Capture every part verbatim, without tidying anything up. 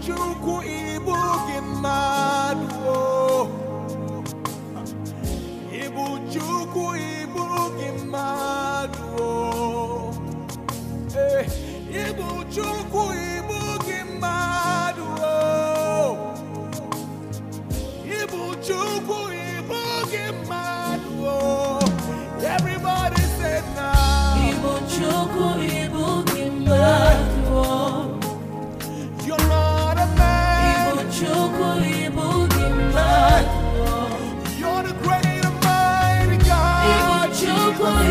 Chuku ibu kimadwo Ibu chuku ibu kimadwo eh, Ibu chuku ibu kimadwo Ibu chuku ibu kimadwo Everybody say now Ibu chuku ibu kimadwo You're the great and mighty God.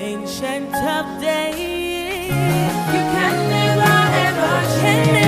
Ancient of days, you can never ever change.